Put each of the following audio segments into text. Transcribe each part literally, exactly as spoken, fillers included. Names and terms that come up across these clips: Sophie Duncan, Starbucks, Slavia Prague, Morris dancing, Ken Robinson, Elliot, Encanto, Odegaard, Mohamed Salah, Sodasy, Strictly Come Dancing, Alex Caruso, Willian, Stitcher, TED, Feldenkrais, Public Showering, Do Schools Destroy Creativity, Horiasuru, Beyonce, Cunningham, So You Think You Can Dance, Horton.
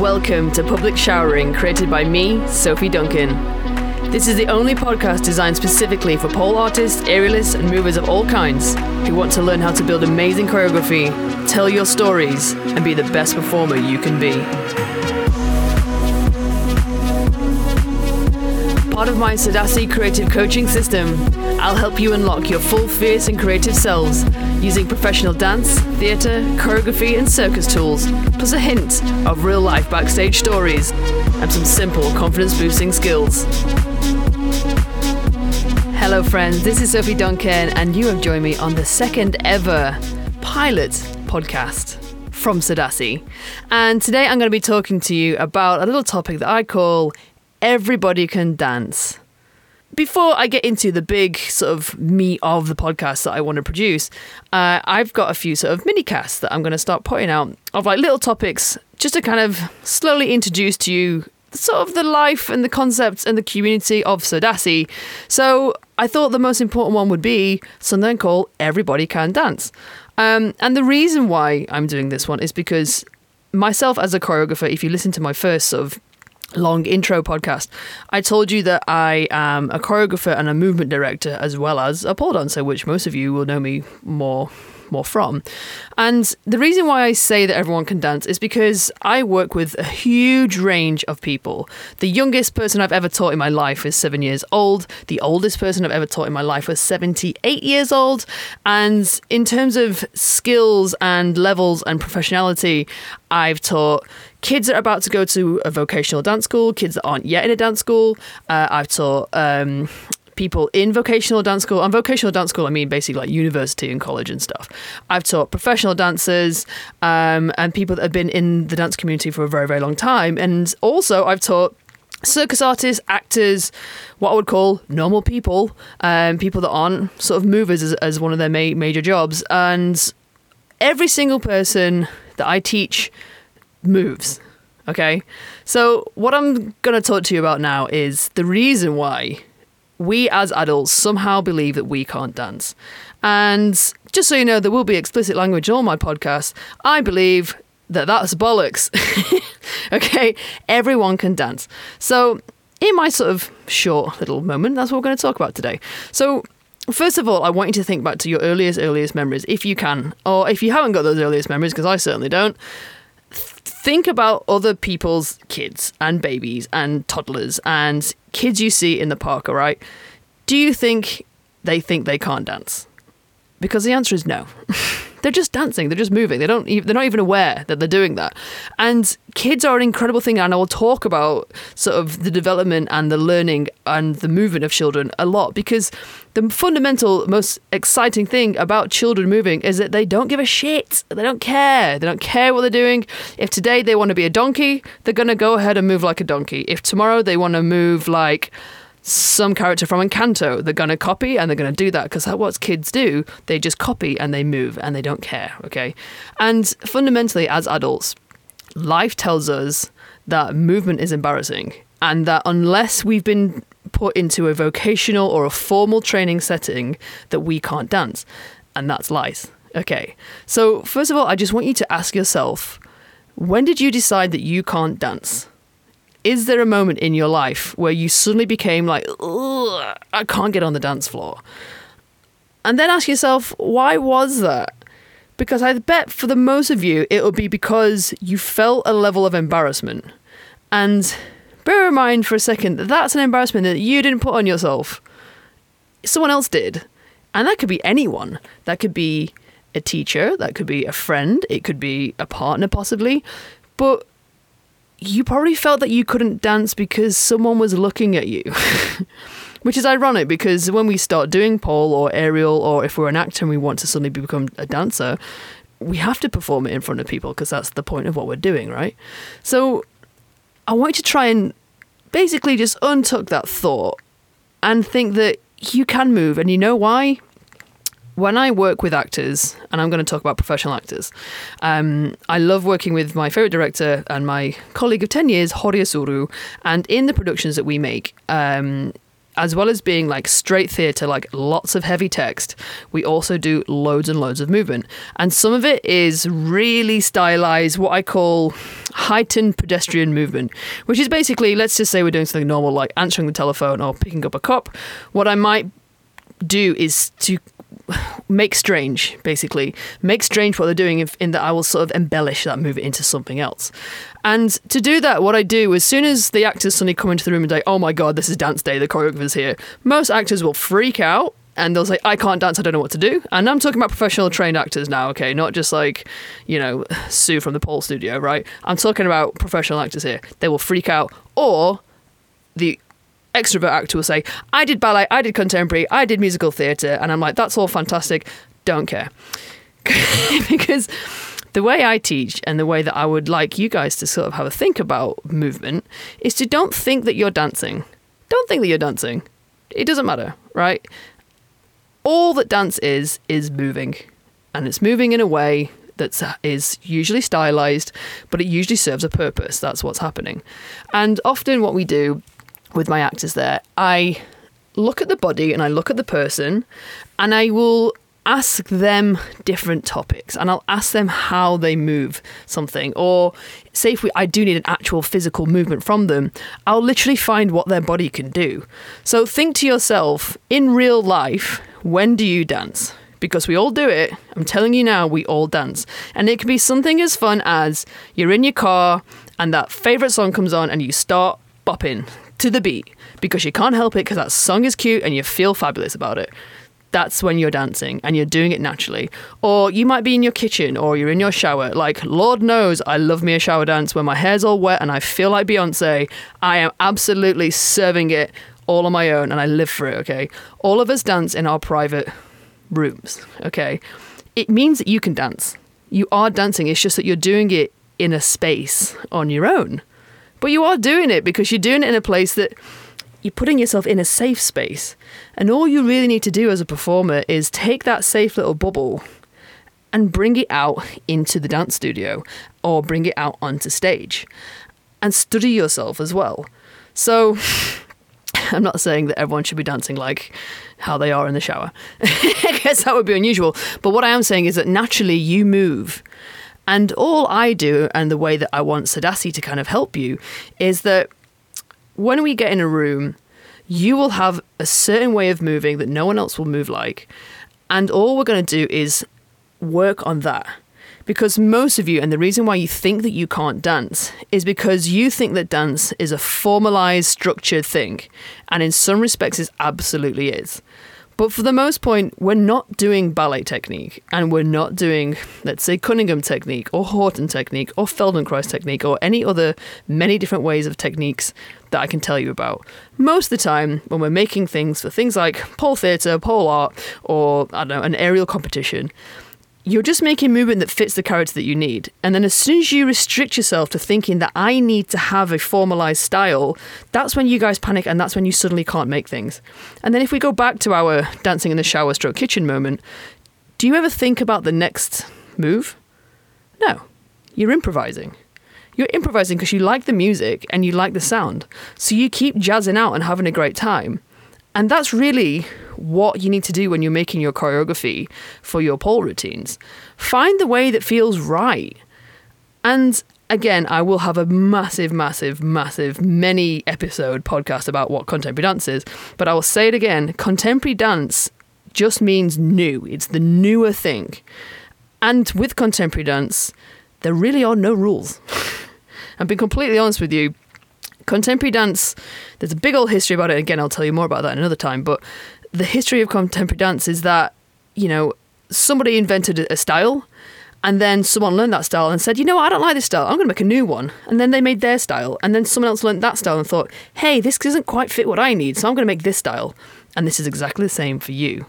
Welcome to Public Showering, created by me, Sophie Duncan. This is the only podcast designed specifically for pole artists, aerialists, and movers of all kinds who want to learn how to build amazing choreography, tell your stories, and be the best performer you can be. Part of my Sodasy creative coaching system, I'll help you unlock your full, fierce, and creative selves using professional dance, theatre, choreography, and circus tools, plus a hint of real-life backstage stories and some simple confidence-boosting skills. Hello friends, this is Sophie Duncan, and you have joined me on the second ever pilot podcast from Sodasy. And today I'm going to be talking to you about a little topic that I call Everybody Can Dance. Before I get into the big sort of meat of the podcast that I want to produce, uh, I've got a few sort of mini casts that I'm going to start putting out of like little topics just to kind of slowly introduce to you sort of the life and the concepts and the community of Sodasy. So I thought the most important one would be something called Everybody Can Dance. Um, and the reason why I'm doing this one is because myself as a choreographer, if you listen to my first sort of long intro podcast, I told you that I am a choreographer and a movement director as well as a pole dancer, which most of you will know me more more from. And the reason why I say that everyone can dance is because I work with a huge range of people. The youngest person I've ever taught in my life is seven years old. The oldest person I've ever taught in my life was seventy-eight years old. And in terms of skills and levels and professionality, I've taught kids that are about to go to a vocational dance school, kids that aren't yet in a dance school. Uh, I've taught um, people in vocational dance school. And vocational dance school, I mean basically like university and college and stuff. I've taught professional dancers um, and people that have been in the dance community for a very, very long time. And also I've taught circus artists, actors, what I would call normal people, um, people that aren't sort of movers as, as one of their ma- major jobs. And every single person that I teach moves. Okay, so what I'm going to talk to you about now is the reason why we as adults somehow believe that we can't dance. And just so you know, there will be explicit language on my podcast. I believe that that's bollocks. Okay, everyone can dance. So in my sort of short little moment, that's what we're going to talk about today. So first of all, I want you to think back to your earliest, earliest memories, if you can, or if you haven't got those earliest memories, because I certainly don't. Think about other people's kids and babies and toddlers and kids you see in the park, all right? Do you think they think they can't dance? Because the answer is no. They're just dancing. They're just moving. They don't, they're not even aware that they're doing that. And kids are an incredible thing. And I will talk about sort of the development and the learning and the movement of children a lot, because the fundamental, most exciting thing about children moving is that they don't give a shit. They don't care. They don't care what they're doing. If today they want to be a donkey, they're going to go ahead and move like a donkey. If tomorrow they want to move like some character from Encanto, they're going to copy and they're going to do that, because that's what kids do. They just copy and they move and they don't care, okay? And fundamentally, as adults, life tells us that movement is embarrassing, and that unless we've been put into a vocational or a formal training setting, that we can't dance. And that's lies, okay? So first of all, I just want you to ask yourself, when did you decide that you can't dance? Is there a moment in your life where you suddenly became like, ugh, I can't get on the dance floor? And then ask yourself, why was that? Because I bet for the most of you, it will be because you felt a level of embarrassment. And bear in mind for a second that that's an embarrassment that you didn't put on yourself. Someone else did. And that could be anyone. That could be a teacher. That could be a friend. It could be a partner, possibly. But you probably felt that you couldn't dance because someone was looking at you, which is ironic, because when we start doing pole or aerial, or if we're an actor and we want to suddenly become a dancer, we have to perform it in front of people, because that's the point of what we're doing, right? So I want you to try and basically just untuck that thought and think that you can move. And you know why? When I work with actors, and I'm going to talk about professional actors, um, I love working with my favourite director and my colleague of ten years, Horiasuru. And in the productions that we make, um, As well as being like straight theatre, like lots of heavy text, we also do loads and loads of movement. And some of it is really stylized, what I call heightened pedestrian movement, which is basically, let's just say we're doing something normal, like answering the telephone or picking up a cup. What I might do is to make strange, basically. Make strange what they're doing in, in that I will sort of embellish that movement into something else. And to do that, what I do, as soon as the actors suddenly come into the room and say, oh my God, this is dance day, the choreographer's here, most actors will freak out and they'll say, I can't dance, I don't know what to do. And I'm talking about professional trained actors now, okay? Not just like, you know, Sue from the Paul Studio, right? I'm talking about professional actors here. They will freak out, or the extrovert actor will say, I did ballet, I did contemporary, I did musical theatre, and I'm like, that's all fantastic, don't care. Because the way I teach and the way that I would like you guys to sort of have a think about movement is to don't think that you're dancing. Don't think that you're dancing. It doesn't matter, right? All that dance is, is moving. And it's moving in a way that is usually stylized, but it usually serves a purpose. That's what's happening. And often what we do with my actors there, I look at the body and I look at the person and I will ask them different topics, and I'll ask them how they move something, or say if we, I do need an actual physical movement from them, I'll literally find what their body can do. So think to yourself, in real life, when do you dance? Because we all do it. I'm telling you now, we all dance. And it can be something as fun as you're in your car and that favourite song comes on and you start bopping to the beat because you can't help it, because that song is cute and you feel fabulous about it. That's when you're dancing and you're doing it naturally. Or you might be in your kitchen or you're in your shower. Like, Lord knows I love me a shower dance when my hair's all wet and I feel like Beyonce. I am absolutely serving it all on my own and I live for it, okay? All of us dance in our private rooms, okay? It means that you can dance. You are dancing. It's just that you're doing it in a space on your own. But you are doing it because you're doing it in a place that you're putting yourself in a safe space. And all you really need to do as a performer is take that safe little bubble and bring it out into the dance studio or bring it out onto stage and study yourself as well. So I'm not saying that everyone should be dancing like how they are in the shower. I guess that would be unusual. But what I am saying is that naturally you move. And all I do, and the way that I want Sodasy to kind of help you, is that when we get in a room, you will have a certain way of moving that no one else will move like. And all we're going to do is work on that. Because most of you, and the reason why you think that you can't dance, is because you think that dance is a formalized, structured thing. And in some respects, it absolutely is. But for the most part, we're not doing ballet technique, and we're not doing, let's say, Cunningham technique or Horton technique or Feldenkrais technique or any other many different ways of techniques that I can tell you about. Most of the time, when we're making things for things like pole theatre, pole art, or, I don't know, an aerial competition, you're just making movement that fits the character that you need. And then as soon as you restrict yourself to thinking that I need to have a formalized style, that's when you guys panic and that's when you suddenly can't make things. And then if we go back to our dancing in the shower stroke kitchen moment, do you ever think about the next move? No. You're improvising. You're improvising because you like the music and you like the sound. So you keep jazzing out and having a great time. And that's really what you need to do when you're making your choreography for your pole routines. Find the way that feels right. And again, I will have a massive, massive, massive many episode podcast about what contemporary dance is, but I will say it again, contemporary dance just means new. It's the newer thing. And with contemporary dance, there really are no rules. I've been completely honest with you. Contemporary dance, there's a big old history about it. Again, I'll tell you more about that another time. But the history of contemporary dance is that, you know, somebody invented a style and then someone learned that style and said, you know what, I don't like this style. I'm going to make a new one. And then they made their style. And then someone else learned that style and thought, hey, this doesn't quite fit what I need. So I'm going to make this style. And this is exactly the same for you.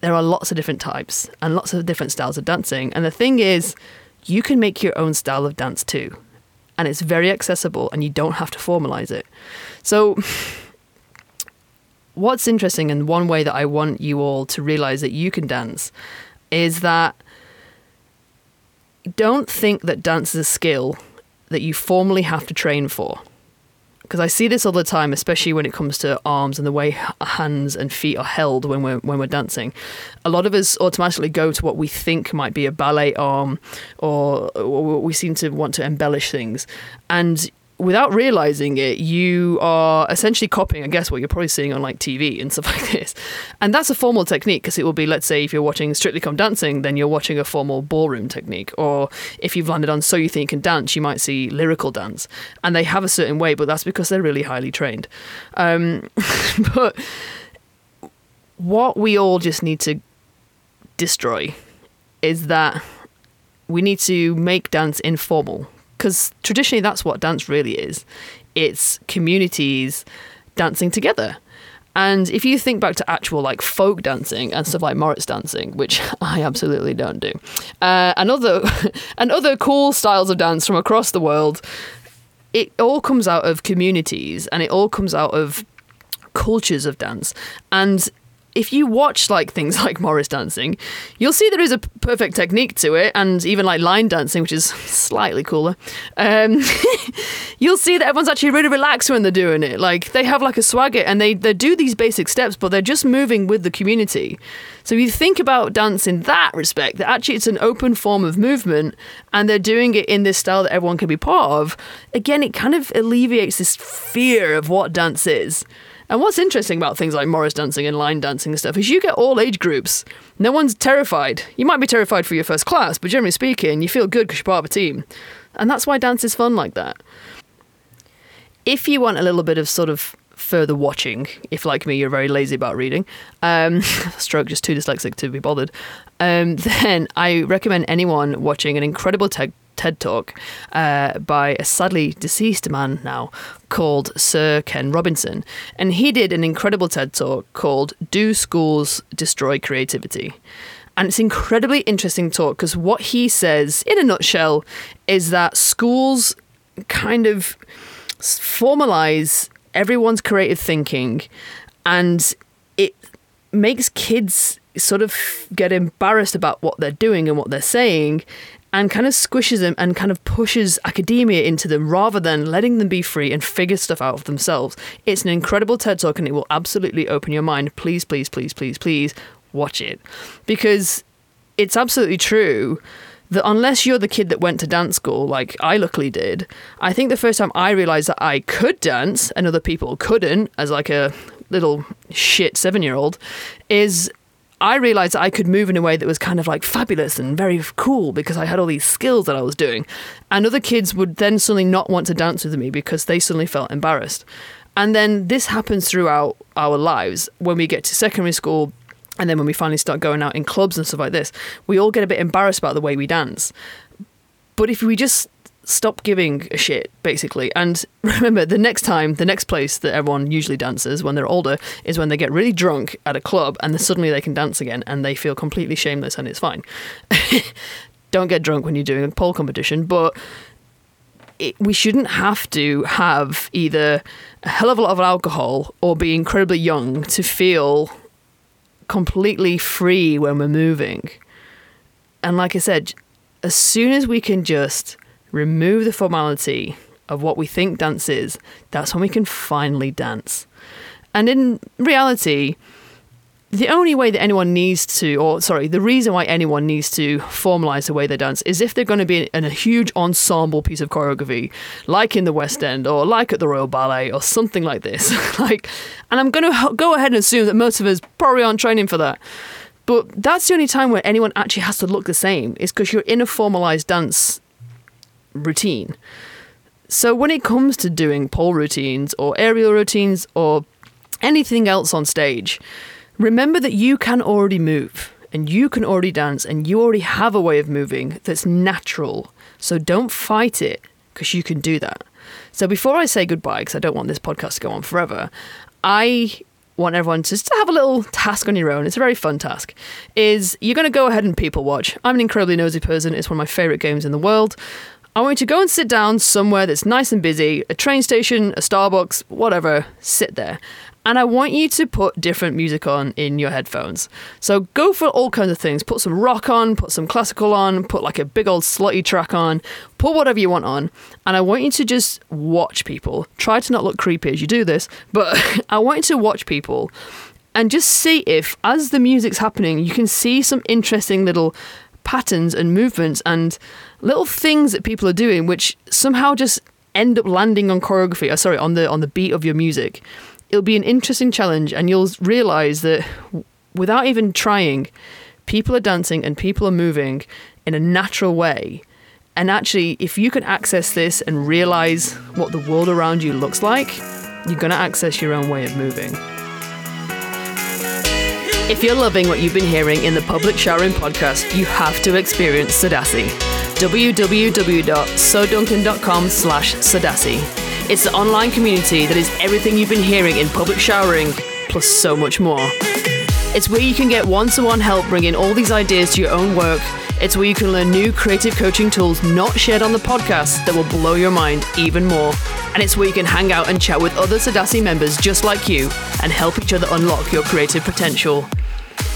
There are lots of different types and lots of different styles of dancing. And the thing is, you can make your own style of dance too. And it's very accessible and you don't have to formalize it. So what's interesting, and one way that I want you all to realize that you can dance, is that don't think that dance is a skill that you formally have to train for. because I see this all the time, especially when it comes to arms and the way hands and feet are held when we're when we're dancing. A lot of us automatically go to what we think might be a ballet arm, or, or we seem to want to embellish things, and without realizing it, you are essentially copying, I guess, what you're probably seeing on like T V and stuff like this. And that's a formal technique, because it will be, let's say, if you're watching Strictly Come Dancing, then you're watching a formal ballroom technique. Or if you've landed on So You Think You Can Dance, you might see lyrical dance. And they have a certain way, but that's because they're really highly trained. Um, but what we all just need to destroy is that we need to make dance informal. Because traditionally, that's what dance really is. It's communities dancing together. And if you think back to actual like folk dancing and stuff like Morris dancing, which I absolutely don't do, uh, and other and other cool styles of dance from across the world, it all comes out of communities, and it all comes out of cultures of dance. And if you watch like things like Morris dancing, you'll see there is a perfect technique to it, and even like line dancing, which is slightly cooler. Um, you'll see that everyone's actually really relaxed when they're doing it. Like they have like a swagger, and they, they do these basic steps, but they're just moving with the community. So if you think about dance in that respect, that actually it's an open form of movement, and they're doing it in this style that everyone can be part of. Again, it kind of alleviates this fear of what dance is. And what's interesting about things like Morris dancing and line dancing and stuff is you get all age groups. No one's terrified. You might be terrified for your first class, but generally speaking, you feel good because you're part of a team. And that's why dance is fun like that. If you want a little bit of sort of further watching, if like me, you're very lazy about reading, um, stroke just too dyslexic to be bothered, um, then I recommend anyone watching an incredible TED TED Talk uh, by a sadly deceased man now called Sir Ken Robinson. And he did an incredible TED Talk called Do Schools Destroy Creativity? And it's an incredibly interesting talk, because what he says in a nutshell is that schools kind of formalize everyone's creative thinking, and it makes kids sort of get embarrassed about what they're doing and what they're saying, and kind of squishes them and kind of pushes academia into them rather than letting them be free and figure stuff out for themselves. It's an incredible TED Talk, and it will absolutely open your mind. Please, please, please, please, please watch it, because it's absolutely true that unless you're the kid that went to dance school, like I luckily did, I think the first time I realised that I could dance and other people couldn't as like a little shit seven-year-old is I realised that I could move in a way that was kind of like fabulous and very cool, because I had all these skills that I was doing. And other kids would then suddenly not want to dance with me because they suddenly felt embarrassed. And then this happens throughout our lives when we get to secondary school, and then when we finally start going out in clubs and stuff like this, we all get a bit embarrassed about the way we dance. But if we just stop giving a shit, basically, and remember, the next time the next place that everyone usually dances when they're older is when they get really drunk at a club, and then suddenly they can dance again and they feel completely shameless, and it's fine. Don't get drunk when you're doing a pole competition, but it, we shouldn't have to have either a hell of a lot of alcohol or be incredibly young to feel completely free when we're moving. And like I said, as soon as we can just remove the formality of what we think dance is, that's when we can finally dance. And in reality, the only way that anyone needs to, or sorry, the reason why anyone needs to formalise the way they dance is if they're going to be in a huge ensemble piece of choreography, like in the West End, or like at the Royal Ballet, or something like this. Like, and I'm going to go ahead and assume that most of us probably aren't training for that. But that's the only time where anyone actually has to look the same, is because you're in a formalised dance routine. So when it comes to doing pole routines or aerial routines or anything else on stage, remember that you can already move and you can already dance and you already have a way of moving that's natural. So don't fight it, because you can do that. So before I say goodbye, because I don't want this podcast to go on forever, I want everyone to just have a little task on your own. It's a very fun task. Is you're going to go ahead and people watch. I'm an incredibly nosy person. It's one of my favourite games in the world. I want you to go and sit down somewhere that's nice and busy, a train station, a Starbucks, whatever, sit there. And I want you to put different music on in your headphones. So go for all kinds of things. Put some rock on, put some classical on, put like a big old slutty track on, put whatever you want on. And I want you to just watch people. Try to not look creepy as you do this, but I want you to watch people and just see if, as the music's happening, you can see some interesting little patterns and movements and little things that people are doing, which somehow just end up landing on choreography, or sorry, on the on the beat of your music. It'll be an interesting challenge, and you'll realise that without even trying, people are dancing and people are moving in a natural way. And actually, if you can access this and realise what the world around you looks like, you're going to access your own way of moving. If you're loving what you've been hearing in the Public Showering podcast, you have to experience Sodasy. w w w dot soduncan dot com slash sodasy. It's the online community that is everything you've been hearing in Public Showering, plus so much more. It's where you can get one-to-one help bringing all these ideas to your own work. It's where you can learn new creative coaching tools not shared on the podcast that will blow your mind even more. And it's where you can hang out and chat with other Sodasy members just like you and help each other unlock your creative potential.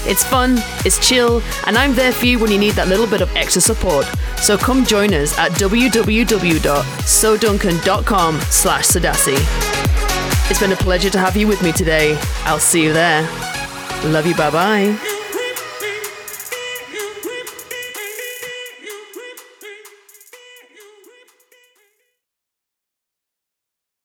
It's fun, it's chill, and I'm there for you when you need that little bit of extra support. So come join us at w w w dot soduncan dot com slash sodasy. It's been a pleasure to have you with me today. I'll see you there. Love you, bye-bye.